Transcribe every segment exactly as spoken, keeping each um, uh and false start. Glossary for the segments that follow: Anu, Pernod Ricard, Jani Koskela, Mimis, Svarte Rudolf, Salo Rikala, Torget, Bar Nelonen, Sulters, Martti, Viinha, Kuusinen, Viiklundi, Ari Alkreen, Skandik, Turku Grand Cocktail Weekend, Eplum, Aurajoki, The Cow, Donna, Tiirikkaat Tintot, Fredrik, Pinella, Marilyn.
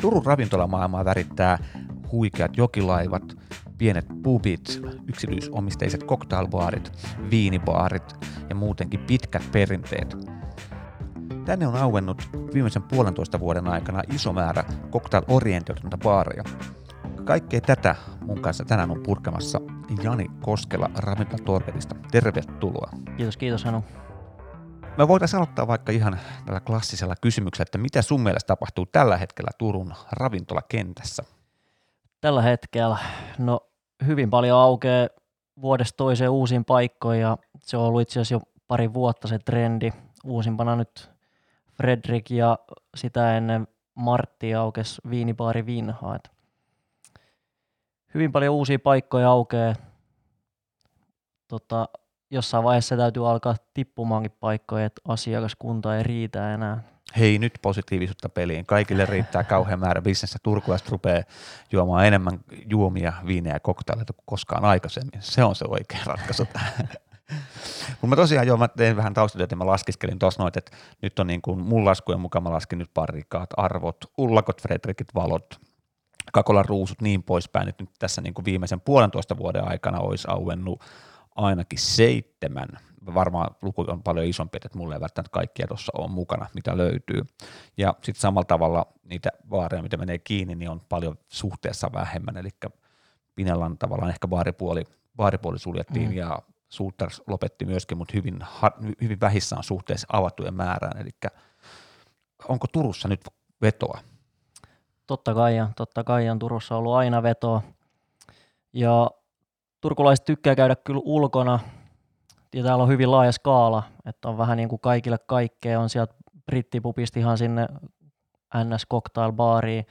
Turun ravintolamaailmaa värittää huikeat jokilaivat, pienet pubit, yksityisomisteiset cocktailbaarit, viinibaarit ja muutenkin pitkät perinteet. Tänne on auennut viimeisen puolentoista vuoden aikana iso määrä cocktail-orientoitunta baareja. Kaikkea tätä mun kanssa tänään on purkamassa Jani Koskela Ravintola Torgetista. Tervetuloa. Kiitos, kiitos Anu. Me voitaisiin aloittaa vaikka ihan tällä klassisella kysymyksellä, että mitä sun mielestä tapahtuu tällä hetkellä Turun ravintolakentässä? Tällä hetkellä, no hyvin paljon aukeaa vuodesta toiseen uusiin paikkoihin ja se on ollut itse asiassa jo pari vuotta se trendi. Uusimpana nyt Fredrik ja sitä ennen Martti aukesi viinibaari Viinhaa. Hyvin paljon uusia paikkoja aukeaa. Tota, jossain vaiheessa täytyy alkaa tippumaankin paikkoja, että asiakaskunta ei riitä enää. Hei, nyt positiivisuutta peliin. Kaikille riittää kauhean määrä bisnestä. Turkulaiset rupeaa juomaan enemmän juomia, viinejä ja koktaileita kuin koskaan aikaisemmin. Se on se oikea ratkaisu. Kun mä tosiaan joo, mä tein vähän taustatyötä, mä laskiskelin tuossa noita, että nyt on niin kuin mun laskujen mukaan mä laskin nyt Barrikaat, Arvot, Ullakot, Fredrikit, Valot, Kakolan ruusut, niin poispäin, että nyt tässä niin kuin viimeisen puolentoista vuoden aikana olisi auennut ainakin seitsemän. Varmaan luku on paljon isompi, että mulla ei välttämättä kaikkia tuossa ole mukana, mitä löytyy. Ja sitten samalla tavalla niitä baareja, mitä menee kiinni, niin on paljon suhteessa vähemmän. Eli Pinellan tavallaan ehkä baaripuoli, baaripuoli suljettiin mm. ja Sulters lopetti myöskin, mutta hyvin, hyvin vähissä on suhteessa avattujen määrään. Eli onko Turussa nyt vetoa? Totta kai, ja, totta kai on Turussa ollut aina vetoa. Ja turkulaiset tykkää käydä kyllä ulkona. Ja täällä on hyvin laaja skaala, että on vähän niin kuin kaikille kaikkea, on sieltä brittipupista ihan sinne N S Cocktail baariin,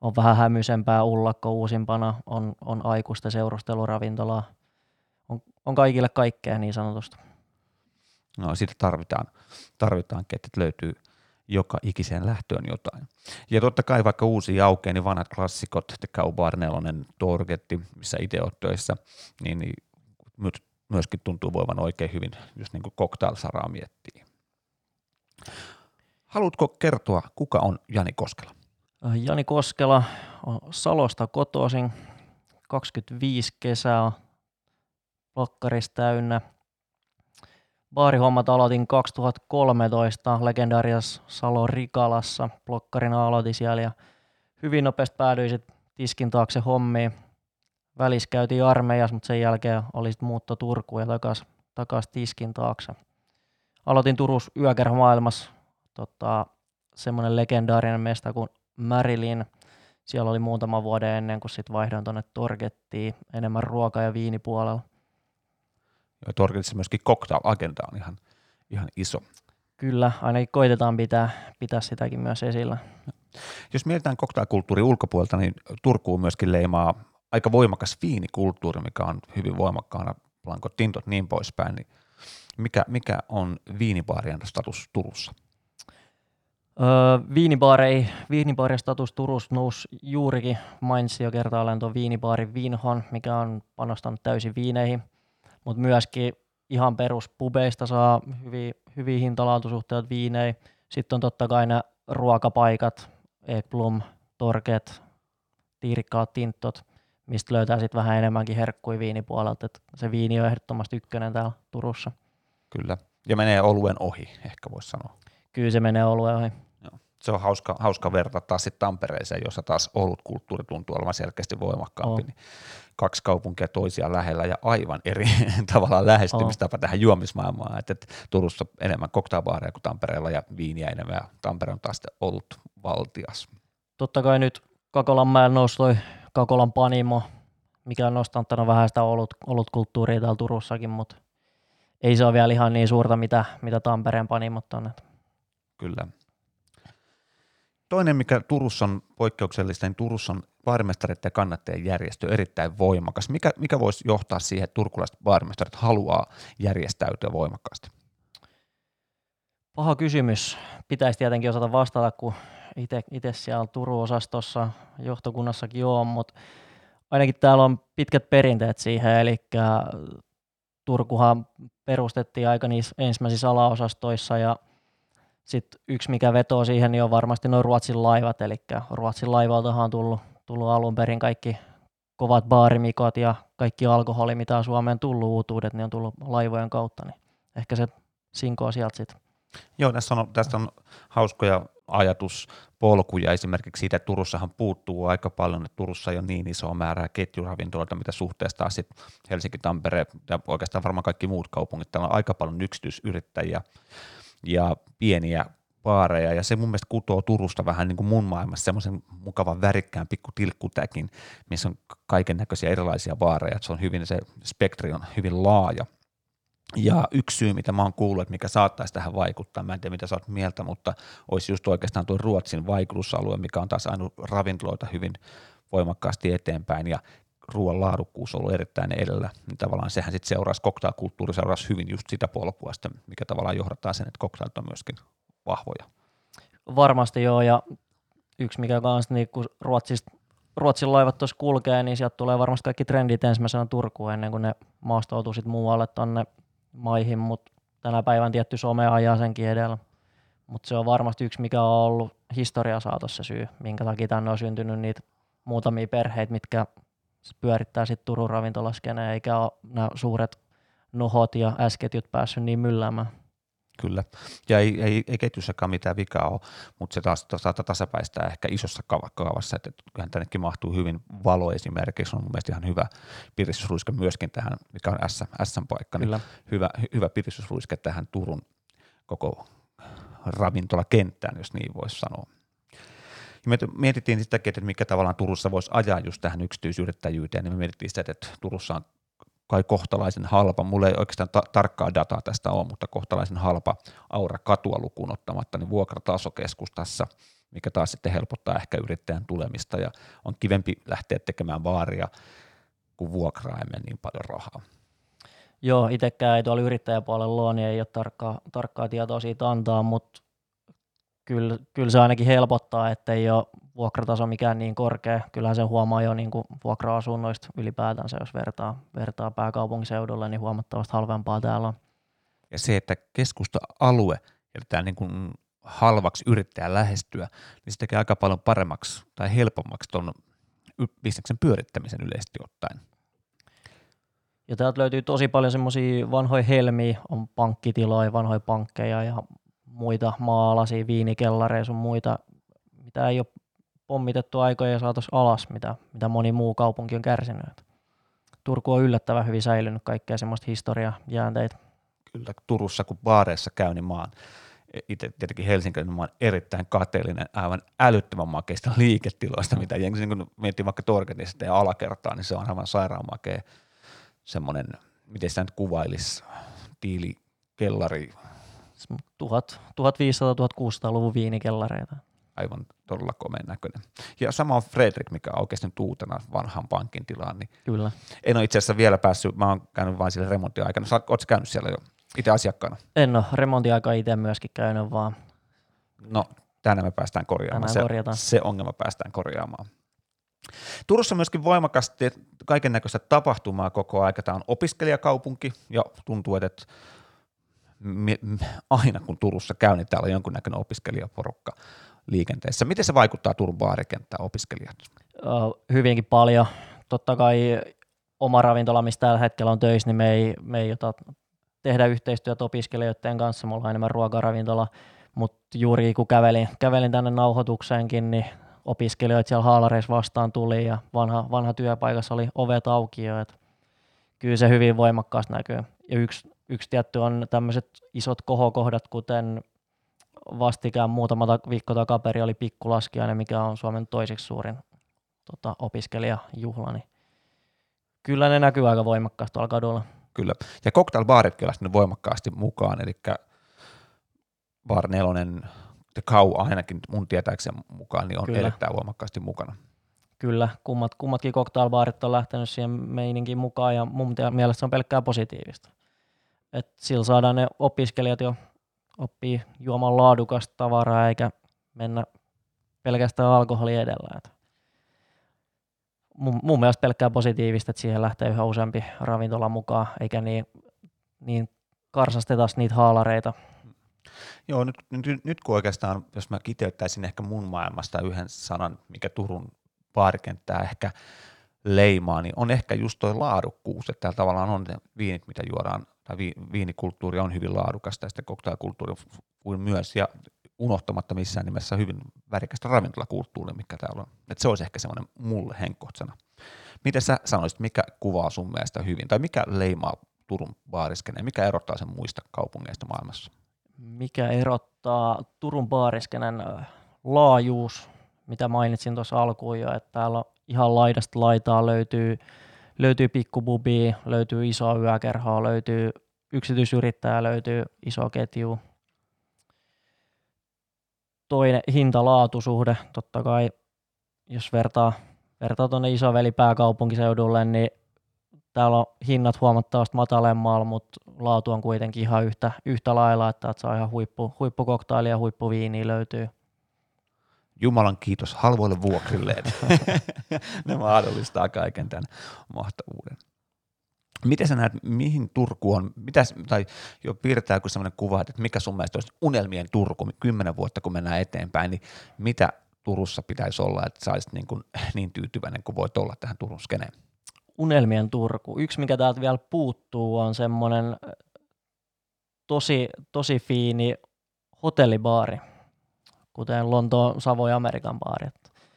on vähän hämyisempää Ullakko uusimpana, on, on aikuisten seurusteluravintolaa, on, on kaikille kaikkea niin sanotusti. No sitä tarvitaan, tarvitaankin, että löytyy joka ikiseen lähtöön jotain. Ja totta kai vaikka uusia aukeaa, niin vanhat klassikot, The Cow, Bar Nelonen, Torgetti, missä itse olet töissä, niin nyt myöskin tuntuu voivan oikein hyvin, jos niin kuin cocktail-saraa miettii. Haluatko kertoa, kuka on Jani Koskela? Jani Koskela on Salosta kotoisin, kaksikymmentäviisi kesää, plakkaris täynnä. Baarihommat aloitin kaksituhattakolmetoista legendaariassa Salo Rikalassa, plakkarina aloitin siellä ja hyvin nopeasti päädyin sitten tiskin taakse hommiin. Välissä käytiin armeijassa, mutta sen jälkeen oli sitten muutto Turkuun ja takaisin takas tiskin taakse. Aloitin Turussa yökerhomaailmassa tota, semmoinen legendaarinen mesta kuin Marilyn. Siellä oli muutama vuoden ennen, kun sitten vaihdoin tuonne Torgettiin enemmän ruoka- ja viinipuolella. Ja Torgetissa myöskin cocktail-agenda on ihan, ihan iso. Kyllä, ainakin koitetaan pitää, pitää sitäkin myös esillä. Jos mietitään cocktail-kulttuurin ulkopuolelta, niin Turkuun myöskin leimaa aika voimakas viinikulttuuri, mikä on hyvin voimakkaana, blankot, tintot, niin poispäin. Niin mikä, mikä on viinibaarien status Turussa? Öö, viinibaarei, viinibaarien status Turussa nousi juurikin. Mainitsin jo kertaalleen tuon viinibaarin Viinhaan, mikä on panostanut täysin viineihin. Mutta myöskin ihan peruspubeista saa hyviä, hyviä hintalaatusuhteita viinei. Sitten on totta kai nämä ruokapaikat, Eplum, Torget, Tiirikkaat Tintot, mistä löytää sitten vähän enemmänkin herkkuja viinipuolelta, että se viini on ehdottomasti ykkönen täällä Turussa. Kyllä, ja menee oluen ohi, ehkä voisi sanoa. Kyllä se menee oluen ohi. Joo. Se on hauska, hauska verrata sitten Tampereeseen, jossa taas olutkulttuuri tuntuu olevan selkeästi voimakkaampi. Niin kaksi kaupunkia toisiaan lähellä ja aivan eri tavallaan lähestymistapa tähän juomismaailmaan, että et Turussa enemmän cocktailbaareja kuin Tampereella ja viiniä enemmän, ja Tampere on taas sitten ollut valtias. Totta kai nyt Kakolanmäellä nousi toi Kakolan panimo, mikä on nostanut vähän sitä olut, olutkulttuuria täällä Turussakin, mutta ei se ole vielä ihan niin suurta, mitä, mitä Tampereen panimot on. Kyllä. Toinen, mikä Turussa on poikkeuksellista, niin Turussa on baarimestarit ja kannattajien järjestö erittäin voimakas. Mikä, mikä voisi johtaa siihen, että turkulaiset baarimestarit haluaa järjestäytyä voimakkaasti? Paha kysymys. Pitäisi tietenkin osata vastata, kun Ite, ite siellä Turun osastossa johtokunnassakin on, mutta ainakin täällä on pitkät perinteet siihen, eli Turkuhan perustettiin aika niissä ensimmäisissä alaosastoissa ja Sitten yksi, mikä vetoo siihen, niin on varmasti nuo Ruotsin laivat, eli Ruotsin laivaltahan on tullut, tullut alun perin kaikki kovat baarimikot ja kaikki alkoholi, mitä on Suomeen tullut uutuudet, niin on tullut laivojen kautta, niin ehkä se sinkoo sieltä sitten. Joo, tässä on, tässä on hauskoja ajatuspolkuja. Esimerkiksi siitä, että Turussahan puuttuu aika paljon, että Turussa ei ole niin isoa määrää ketjuravintoloita, mitä suhteessa taas Helsinki, Tampere ja oikeastaan varmaan kaikki muut kaupungit. Täällä on aika paljon yksityisyrittäjiä ja pieniä baareja, ja se mun mielestä kutoo Turusta vähän niin kuin mun maailmassa semmoisen mukavan värikkään pikku tilkkutäkin, missä on kaiken näköisiä erilaisia baareja. Se on hyvin, se spektri on hyvin laaja. Ja yksi syy, mitä mä oon kuullut, että mikä saattaisi tähän vaikuttaa, mä en tiedä mitä sä oot mieltä, mutta olisi just oikeastaan tuo Ruotsin vaikutusalue, mikä on taas ainut ravintoloita hyvin voimakkaasti eteenpäin, ja ruoan laadukkuus on ollut erittäin edellä, niin tavallaan sehän sitten seuraisi, cocktailkulttuuri seuraisi hyvin just sitä polkua sitten, mikä tavallaan johdattaa sen, että cocktailit on myöskin vahvoja. Varmasti joo, ja yksi mikä kanssa, niin kun Ruotsista, Ruotsin laivat tuossa kulkee, niin sieltä tulee varmasti kaikki trendit ensimmäisenä Turkuun, ennen kuin ne maastoutuu sitten muualle tonne maihin, mutta tänä päivän tietty some ajaa senkin edellä. Mutta se on varmasti yksi, mikä on ollut historia saatossa se syy, minkä takia tänne on syntynyt niitä muutamia perheitä, mitkä pyörittää sitten Turun ravintolaskeneen, eikä ole nämä suuret nohot ja äsketjut päässyt niin mylläämään. Kyllä, ja ei, ei, ei ketjussakaan mitään vikaa ole, mutta se taas saattaa tasapäistää ehkä isossa kaavassa, että kyllähän tännekin mahtuu hyvin Valo esimerkiksi, on mun mielestä ihan hyvä piristysruiske myöskin tähän, mikä on S-paikka, niin hyvä, hyvä piristysruiske tähän Turun koko ravintolakenttään, jos niin voisi sanoa. Ja me mietittiin sitäkin, että mikä tavallaan Turussa voisi ajaa just tähän yksityisyrittäjyyteen, niin me mietittiin sitä, että Turussa on kai kohtalaisen halpa, mulla ei oikeastaan ta- tarkkaa dataa tästä ole, mutta kohtalaisen halpa Aura-katua lukuun ottamatta, niin vuokrataso keskustassa, mikä taas sitten helpottaa ehkä yrittäjän tulemista, ja on kivempi lähteä tekemään baaria, kun vuokraa ei mene niin paljon rahaa. Joo, itsekään ei tuolla yrittäjäpuolella ole, niin ei ole tarkkaa, tarkkaa tietoa siitä antaa, mutta kyllä, kyllä se ainakin helpottaa, ettei ole vuokrataso mikään niin korkea. Kyllähän sen huomaa jo niin kuin vuokra-asunnoista ylipäätään, jos vertaa, vertaa pääkaupunkiseudulle, niin huomattavasti halvempaa täällä on. Ja se, että keskusta-alue jätetään niin kuin halvaksi yrittäjän lähestyä, niin se tekee aika paljon paremmaksi tai helpommaksi tuon bisneksen pyörittämisen yleisesti ottaen. Ja täältä löytyy tosi paljon semmoisia vanhoja helmiä, on pankkitiloja, vanhoja pankkeja ja muita maalaisia, viinikellareja sun muita, mitä ei ole pommitettu aikoja ja saatossa alas, mitä, mitä moni muu kaupunki on kärsinyt. Turku on yllättävän hyvin säilynyt kaikkea semmoista historiajäänteitä. Kyllä Turussa, kun baareissa käy, niin mä oon itse tietenkin Helsinkiin, niin mä oon erittäin kateellinen, aivan älyttömän makeista liiketiloista, mitä jengi niin kun miettii vaikka Torgetista ja alakertaa, niin se on aivan sairaan makea semmoinen, miten sitä nyt kuvailisi, tiili, kellari, tuhatviisisataa-tuhatkuusisataa-luvun viinikellareita. Aivan todella komeen näköinen. Ja sama on Fredrik, mikä on oikeasti nyt uutena vanhaan pankin tilaan. Niin kyllä. En ole itse asiassa vielä päässyt, mä oon käynyt vain siellä remontin aikana. Ootko käynyt siellä jo itse asiakkaana? En ole, remontin aikaa itse myöskin käynyt vaan. No tänään me päästään korjaamaan, se, se ongelma päästään korjaamaan. Turussa myöskin voimakkaasti kaiken näköistä tapahtumaa koko aika. Tämä on opiskelijakaupunki ja tuntuu, että aina kun Turussa käy, niin täällä on jonkunnäköinen opiskelijaporukka liikenteessä. Miten se vaikuttaa Turun baarikenttään opiskelijat? Hyvinkin paljon. Totta kai oma ravintola, missä tällä hetkellä on töissä, niin me ei, me ei jota tehdä yhteistyötä opiskelijoiden kanssa. Me ollaan enemmän ruokaravintola, mutta juuri kun kävelin, kävelin tänne nauhoitukseenkin, niin opiskelijoita siellä haalareissa vastaan tuli ja vanha, vanha työpaikassa oli ovet auki jo. Et kyllä se hyvin voimakkaasti näkyy. Ja yksi Yksi tietty on tämmöiset isot kohokohdat, kuten vastikään muutama ta- viikko takaperi oli Pikkulaskiainen, mikä on Suomen toiseksi suurin tota, opiskelijajuhla. Niin kyllä ne näkyy aika voimakkaasti tuolla kadulla. Kyllä, ja cocktailbaaritkin lähtenyt voimakkaasti mukaan, eli Bar Nelonen, The Cow ainakin mun tietääkseni mukaan, niin on kyllä erittäin voimakkaasti mukana. Kyllä, kummat, kummatkin cocktailbaarit on lähtenyt siihen meininkiin mukaan, ja mun mielestä se on pelkkää positiivista. Et sillä saadaan ne opiskelijat jo oppii juomaan laadukasta tavaraa eikä mennä pelkästään alkoholi edellä. Et mun, mun mielestä pelkkää positiivista, että siihen lähtee yhä useampi ravintola mukaan, eikä niin, niin karsasteta niitä haalareita. Joo, nyt, nyt, nyt kun oikeastaan, jos mä kiteyttäisin ehkä mun maailmasta yhden sanan, mikä Turun baarikenttää ehkä leimaa, niin on ehkä just toi laadukkuus, että täällä tavallaan on ne viinit, mitä juodaan, tai vi, viinikulttuuri on hyvin laadukasta, ja sitten cocktailkulttuuri on myös, ja unohtamatta missään nimessä hyvin värikästä ravintolakulttuuria, mikä täällä on. Et se olisi ehkä semmoinen mulle henkkohtsana. Miten sä sanoisit, mikä kuvaa sun mielestä hyvin, tai mikä leimaa Turun baariskeneen, mikä erottaa sen muista kaupungeista maailmassa? Mikä erottaa Turun baariskenen laajuus, mitä mainitsin tuossa alkuun jo, että täällä ihan laidasta laitaa löytyy, löytyy pikkububia, löytyy isoa yökerhoa, löytyy yksityisyrittäjää, löytyy iso ketju. Toinen hinta-laatusuhde, totta kai, jos vertaa, vertaa tuonne isoveli pääkaupunkiseudulle, niin täällä on hinnat huomattavasti matalemmalla, mutta laatu on kuitenkin ihan yhtä, yhtä lailla, että saa ihan huippu, huippukoktailia ja huippuviiniä löytyy. Jumalan kiitos halvoille vuokrille. Ne mahdollistaa kaiken tämän mahtavuuden. Miten sä näet, mihin Turku on, mitäs, tai jo piirtääkö sellainen kuva, että mikä sun mielestä olisi unelmien Turku, kymmenen vuotta kun mennään eteenpäin, niin mitä Turussa pitäisi olla, että sä olisit niin, kuin, niin tyytyväinen kuin voit olla tähän Turun skeneen? Unelmien Turku. Yksi, mikä täältä vielä puuttuu, on semmoinen tosi, tosi fiini hotellibaari, kuten Lontoon, Savo ja Amerikan baari.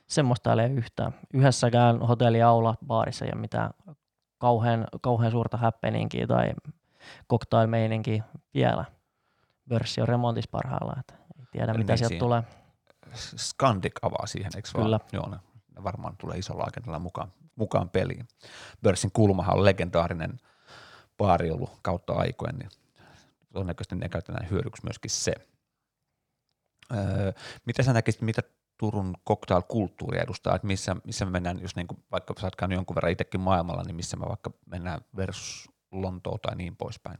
Semmoista täällä ei yhtään. Yhdessäkään hotelliaula baarissa ei ole mitään kauhean, kauhean suurta happeningia tai cocktail-meininkiä vielä. Börssi on remontissa parhaillaan, että ei tiedä eli mitä sieltä siinä tulee. Skandik avaa siihen, eikö vaan? Kyllä. Joo, ne varmaan tulee isolla agendalla mukaan. mukaan peliin. Börssin kulmahan on legendaarinen baari ollut kautta aikojen, niin todennäköisesti ne käytetään hyödyksi myöskin se. Öö, mitä sä näkisit, mitä Turun cocktail-kulttuuri edustaa, että missä, missä me mennään, jos niin kuin, vaikka sä oot käynyt jonkun verran itsekin maailmalla, niin missä me vaikka mennään versus Lontoon tai niin poispäin?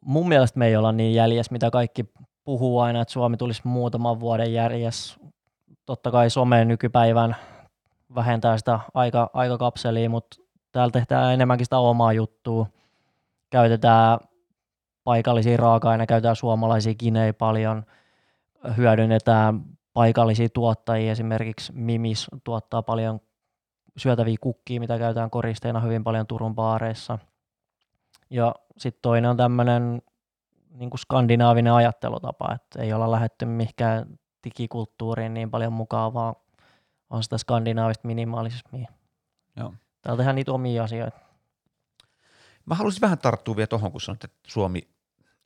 Mun mielestä me ei olla niin jäljessä, mitä kaikki puhuu aina, että Suomi tulisi muutaman vuoden jäljessä. Totta kai someen nykypäivän vähentää sitä aika, aikakapselia, mutta täällä tehdään enemmänkin sitä omaa juttua. Käytetään paikallisia raaka-aineita, käytetään suomalaisia kinejä paljon, hyödynnetään paikallisia tuottajia, esimerkiksi Mimis tuottaa paljon syötäviä kukkia, mitä käytetään koristeina hyvin paljon Turun baareissa. Ja sitten toinen on tämmöinen niin kuin skandinaavinen ajattelutapa, että ei olla lähdetty mihinkään digikulttuuriin niin paljon mukaan, vaan on sitä skandinaavista minimaalismia. Joo. Täällä tehdään niitä omia asioita. Mä haluaisin vähän tarttua vielä tuohon, kun sanoit, että Suomi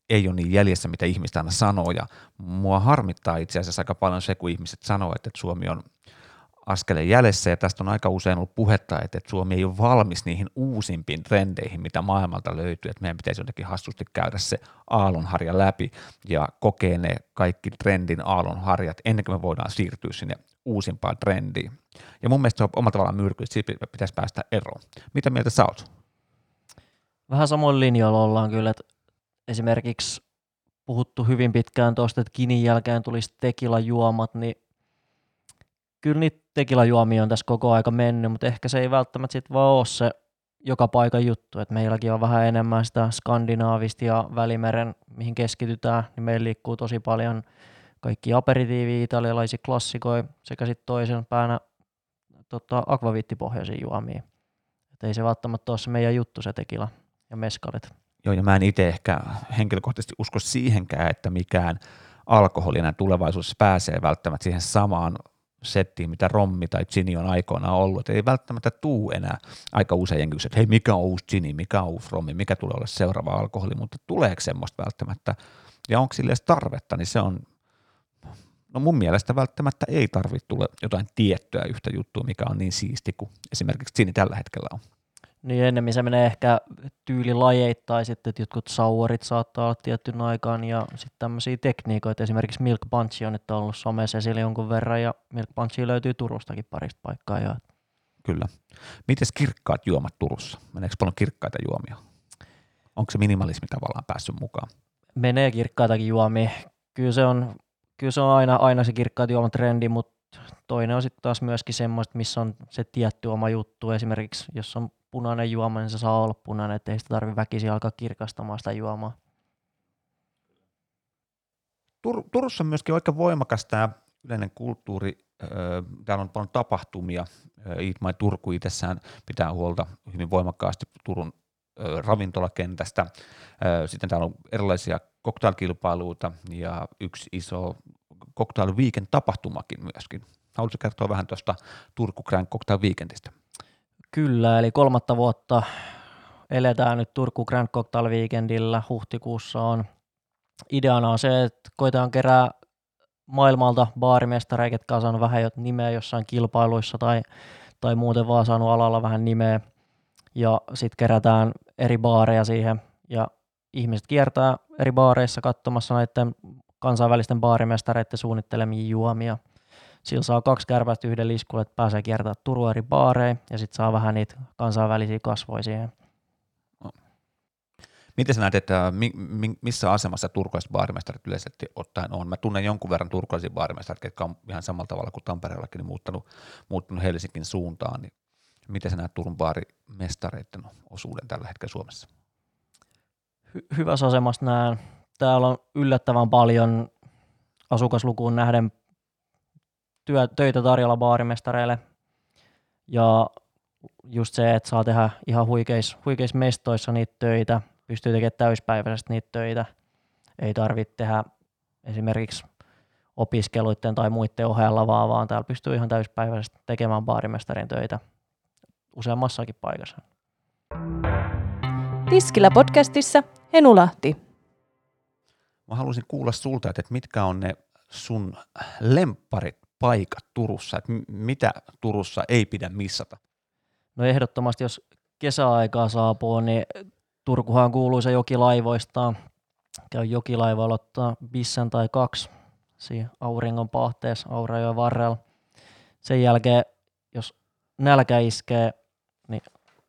ei ole niin jäljessä, mitä ihmiset aina sanoo. Ja mua harmittaa itse asiassa aika paljon se, kun ihmiset sanoo, että Suomi on askeleen jäljessä. Ja tästä on aika usein ollut puhetta, että Suomi ei ole valmis niihin uusimpiin trendeihin, mitä maailmalta löytyy. Että meidän pitäisi jotenkin hassusti käydä se aallonharja läpi ja kokea ne kaikki trendin aallonharjat ennen kuin me voidaan siirtyä sinne uusimpaan trendiin. Ja mun mielestä se on omalla tavallaan myrky, että siitä pitäisi päästä eroon. Mitä mieltä sä oot? Vähän samoin linjoilla ollaan kyllä, että esimerkiksi puhuttu hyvin pitkään tuosta, että kinin jälkeen tulisi tekilajuomat, niin kyllä niitä tekilajuomia on tässä koko aika mennyt, mutta ehkä se ei välttämättä sitten vaan ole se joka paikan juttu, että meilläkin on vähän enemmän sitä skandinaavista ja välimeren, mihin keskitytään, niin meillä liikkuu tosi paljon kaikki aperitiiviä, italialaisia klassikoja sekä sitten toisen päänä tota, akvaviittipohjaisia juomia. Et ei se välttämättä ole se meidän juttu se tekila ja meskalit. Joo, ja mä en itse ehkä henkilökohtaisesti usko siihenkään, että mikään alkoholi enää tulevaisuudessa pääsee välttämättä siihen samaan settiin, mitä rommi tai gini on aikoinaan ollut. Et ei välttämättä tuu enää aika usein jengi, että hei, mikä on uusi gini, mikä on uusi rommi, mikä tulee olla seuraava alkoholi, mutta tuleeko semmoista välttämättä ja onko sille tarvetta, niin se on no mun mielestä välttämättä ei tarvitse tulla jotain tiettyä yhtä juttua, mikä on niin siisti kuin esimerkiksi siinä tällä hetkellä on. Niin ennemmin se menee ehkä tyylilajeittain sitten, että jotkut saurit saattaa olla tietyn aikaan ja sitten tämmöisiä tekniikoita. Esimerkiksi Milk Punchi on nyt ollut somessa esille jonkun verran ja Milk Punchia löytyy Turustakin parista paikkaa. Ja kyllä. Mites kirkkaat juomat Turussa? Meneekö paljon kirkkaita juomia? Onko se minimalismi tavallaan päässyt mukaan? Menee kirkkaitakin juomia. Kyllä se on... Kyllä se on aina, aina se kirkkaat juomat trendi, mutta toinen on sitten taas myöskin semmoista, missä on se tietty oma juttu. Esimerkiksi jos on punainen juoma, niin se saa olla punainen, ettei sitä tarvitse väkisin alkaa kirkastamaan sitä juomaa. Tur- Turussa on myöskin oikein voimakas tämä yleinen kulttuuri. Täällä on paljon tapahtumia. Eat My Turku itsessään pitää huolta hyvin voimakkaasti Turun ravintolakentästä. Sitten täällä on erilaisia cocktailkilpailuita ja yksi iso Cocktail Weekend -tapahtumakin myöskin. Haluaisin kertoa vähän tuosta Turku Grand Cocktail Weekendistä. Kyllä, eli kolmatta vuotta eletään nyt Turku Grand Cocktail Weekendillä. Huhtikuussa on ideana on se, että koitetaan kerää maailmalta baarimestareja, ketkä on saanut vähän nimeä jossain kilpailuissa tai, tai muuten vaan saanut alalla vähän nimeä. Ja sitten kerätään eri baareja siihen ja ihmiset kiertää eri baareissa katsomassa näiden kansainvälisten baarimestareiden suunnittelemia juomia. Sillä saa kaksi kärpästä yhden liskulle, että pääsee kiertämään Turun eri baareja ja sitten saa vähän niitä kansainvälisiä kasvoja siihen. Miten sä näet, että missä asemassa turkulaiset baarimestarit yleisesti ottaen on? Mä tunnen jonkun verran turkulaisia baarimestarit, jotka on ihan samalla tavalla kuin Tampereellakin niin muuttanut, muuttunut Helsingin suuntaan. Niin miten sä näet Turun baarimestareiden osuuden tällä hetkellä Suomessa? Hy- hyvässä asemassa näen. Täällä on yllättävän paljon asukaslukuun nähden työ, töitä tarjolla baarimestareille. Ja just se, että saa tehdä ihan huikeissa huikeis mestoissa niitä töitä. Pystyy tekemään täyspäiväisesti niitä töitä, ei tarvitse tehdä esimerkiksi opiskeluiden tai muiden ohella, vaan, vaan täällä pystyy ihan täyspäiväisesti tekemään baarimestarin töitä useammassakin paikassa. Tiskillä podcastissa Henu Lahti. Mä haluaisin kuulla sulta, että mitkä on ne sun lempparit paikat Turussa, että mitä Turussa ei pidä missata? No ehdottomasti, jos kesäaikaa saapuu, niin Turkuhan kuuluu se jokilaivoistaan. Käy jokilaivoilla ottaa bissen tai kaksi siinä auringon pahteessa Aurajoen varrella. Sen jälkeen, jos nälkä iskee, niin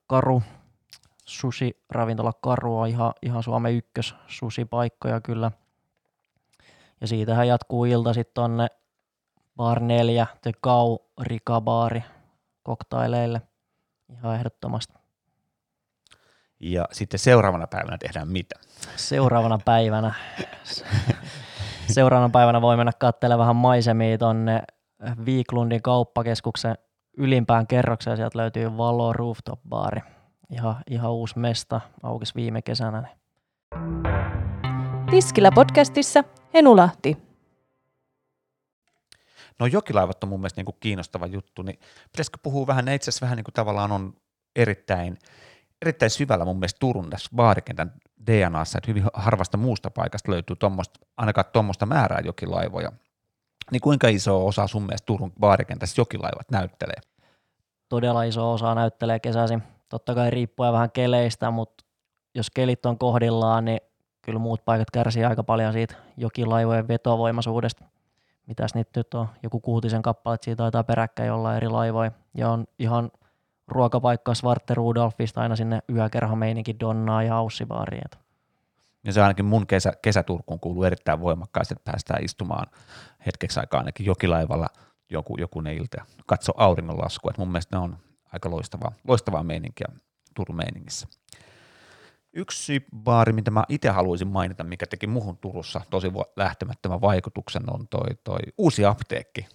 Karu, sushi, ravintola Karu on ihan, ihan Suomen ykkös sushipaikkoja kyllä. Ja siitähän jatkuu ilta sitten tonne Bar neljä, The Cow, Rikabaari koktaileille ihan ehdottomasti. Ja sitten seuraavana päivänä tehdään mitä? Seuraavana päivänä, seuraavana päivänä voi mennä katselemaan vähän maisemia tuonne Viiklundin kauppakeskuksen ylimpään kerrokseen. Sieltä löytyy Valo Rooftop -baari. Ihan, ihan uusi mesta, aukesi viime kesänä. Tiskillä podcastissa Henu Lahti. No jokilaivat on mun mielestä niinku kiinnostava juttu. Niin pitäisikö puhua vähän, ne itse asiassa vähän niinku tavallaan on erittäin... erittäin syvällä mun mielestä Turun tässä baarikentän D N A:ssa, että hyvin harvasta muusta paikasta löytyy tommoista, ainakaan tuommoista määrää jokilaivoja. Niin kuinka iso osa sun mielestä Turun baarikentässä jokilaivat näyttelee? Todella iso osa näyttelee kesäisin. Totta kai riippuu vähän keleistä, mutta jos kelit on kohdillaan, niin kyllä muut paikat kärsii aika paljon siitä jokilaivojen vetovoimaisuudesta. Mitäs niitä nyt on? Joku kuutisen kappalet siitä taitaa peräkkäin jollain eri laivoja ja on ihan... ruokapaikkaa Svarte Rudolfista aina sinne yökerhomeininkin Donnaa ja Aussibaariin. Ja se ainakin mun kesä, kesäturkuun kuuluu erittäin voimakkaasti, että päästään istumaan hetkeksi aikaa ainakin jokilaivalla joku, joku ne ilta. Katso auringonlaskua. Mun mielestä ne on aika loistavaa, loistavaa meininkiä Turun meiningissä. Yksi baari, mitä mä itse haluaisin mainita, mikä teki muhun Turussa tosi lähtemättömän vaikutuksen, on toi, toi Uusi Apteekki.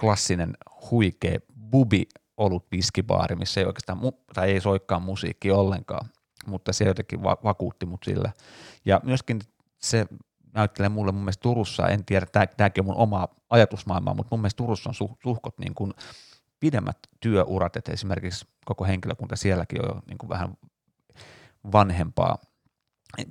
Klassinen, huikea bubi. Ollut viskibaari, missä ei oikeastaan, tai ei soikkaan musiikki ollenkaan, mutta se jotenkin vakuutti mut sillä. Ja myöskin se näyttelee mulle mun mielestä Turussa, en tiedä, tämäkin on mun oma ajatusmaailmaa, mutta mun mielestä Turussa on su- suhkot niin kuin pidemmät työurat, että esimerkiksi koko henkilökunta sielläkin on jo niin kuin vähän vanhempaa,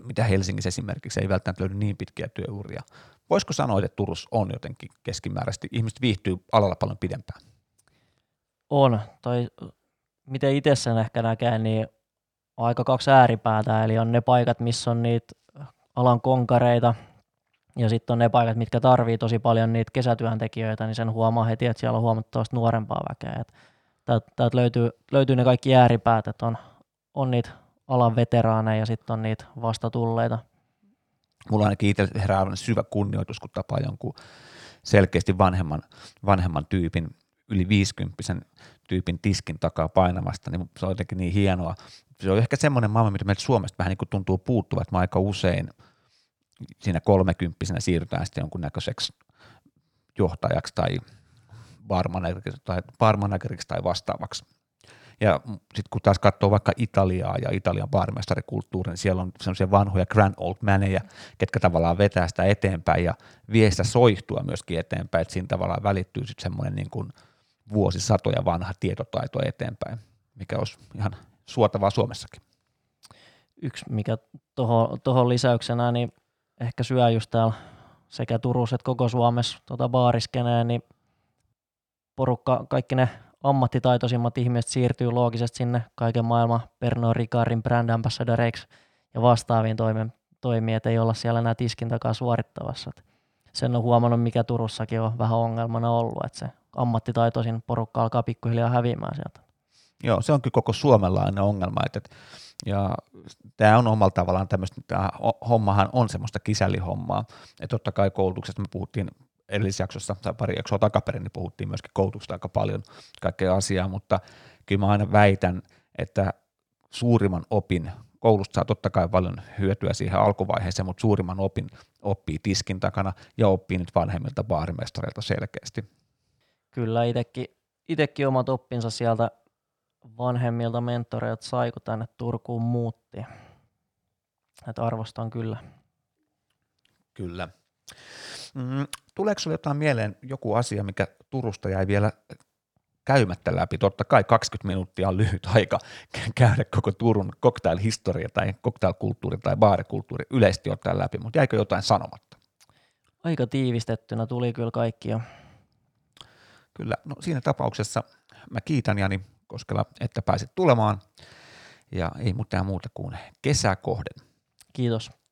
mitä Helsingissä esimerkiksi ei välttämättä löydy niin pitkiä työuria. Voisiko sanoa, että Turussa on jotenkin keskimääräisesti, ihmiset viihtyy alalla paljon pidempään? On, tai miten itse sen ehkä näkee, niin on aika kaksi ääripäätä, eli on ne paikat, missä on niitä alan konkareita, ja sitten on ne paikat, mitkä tarvii tosi paljon niitä kesätyöntekijöitä, niin sen huomaa heti, että siellä on huomattavasti nuorempaa väkeä. Täältä löytyy, löytyy ne kaikki ääripäät, että on, on niitä alan veteraaneja ja sitten on niitä vastatulleita. Mulla ainakin itselle herää syvä kunnioitus, kun tapaa jonkun selkeästi vanhemman, vanhemman tyypin, yli viisikymppisen tyypin tiskin takaa painamasta, niin se on jotenkin niin hienoa. Se on ehkä semmoinen maailma, mitä meiltä Suomesta vähän niin kuin tuntuu puuttuvat, että mä aika usein siinä kolmekymppisenä siirrytään sitten jonkunnäköiseksi johtajaksi tai barmanageriksi tai vastaavaksi. Ja sitten kun taas katsoo vaikka Italiaa ja Italian baarmestarikulttuuria, niin siellä on sellaisia vanhoja grand old maneja, ketkä tavallaan vetää sitä eteenpäin ja vie sitä soihtua myöskin eteenpäin, että siinä tavallaan välittyy sitten semmoinen niin kuin vuosisatoja vanha tietotaito eteenpäin, mikä olisi ihan suotavaa Suomessakin. Yksi, mikä tuohon toho lisäyksenä, niin ehkä syö just täällä sekä Turussa että koko Suomessa tota baariskeneen, niin porukka, kaikki ne ammattitaitoisimmat ihmiset siirtyy loogisesti sinne kaiken maailman Pernod Ricardin brand ambassadoreiksi ja vastaaviin toimiin, että ei olla siellä enää tiskin takaa suorittavassa. Et sen on huomannut, mikä Turussakin on vähän ongelmana ollut, että se ammattitaitoisin porukka alkaa pikkuhiljaa häviämään sieltä. Joo, se on kyllä koko suomalainen ongelma, että ja tämä on omalla tavallaan tämmöistä, tämä hommahan on semmoista kisällihommaa, että totta kai koulutuksesta me puhuttiin edellisjaksossa tai pari jaksoa takaperin, niin puhuttiin myöskin koulutuksesta aika paljon kaikkea asiaa, mutta kyllä mä aina väitän, että suurimman opin, koulusta saa totta kai paljon hyötyä siihen alkuvaiheeseen, mutta suurimman opin oppii tiskin takana ja oppii nyt vanhemmilta baarimestareilta selkeästi. Kyllä itsekin, itsekin omat oppinsa sieltä vanhemmilta mentoreilta sai, kun tänne Turkuun muutti. Että arvostan kyllä. Kyllä. Mm, tuleeko sinulle jotain mieleen joku asia, mikä Turusta jäi vielä käymättä läpi? Totta kai kaksikymmentä minuuttia on lyhyt aika käydä koko Turun cocktail-historia tai cocktail-kulttuuri tai baarikulttuuri yleisesti ottaen läpi, mutta jäikö jotain sanomatta? Aika tiivistettynä tuli kyllä kaikki jo. Kyllä, no siinä tapauksessa mä kiitän Jani Koskela, että pääsit tulemaan ja ei mitään muuta kuin kesää kohden. Kiitos.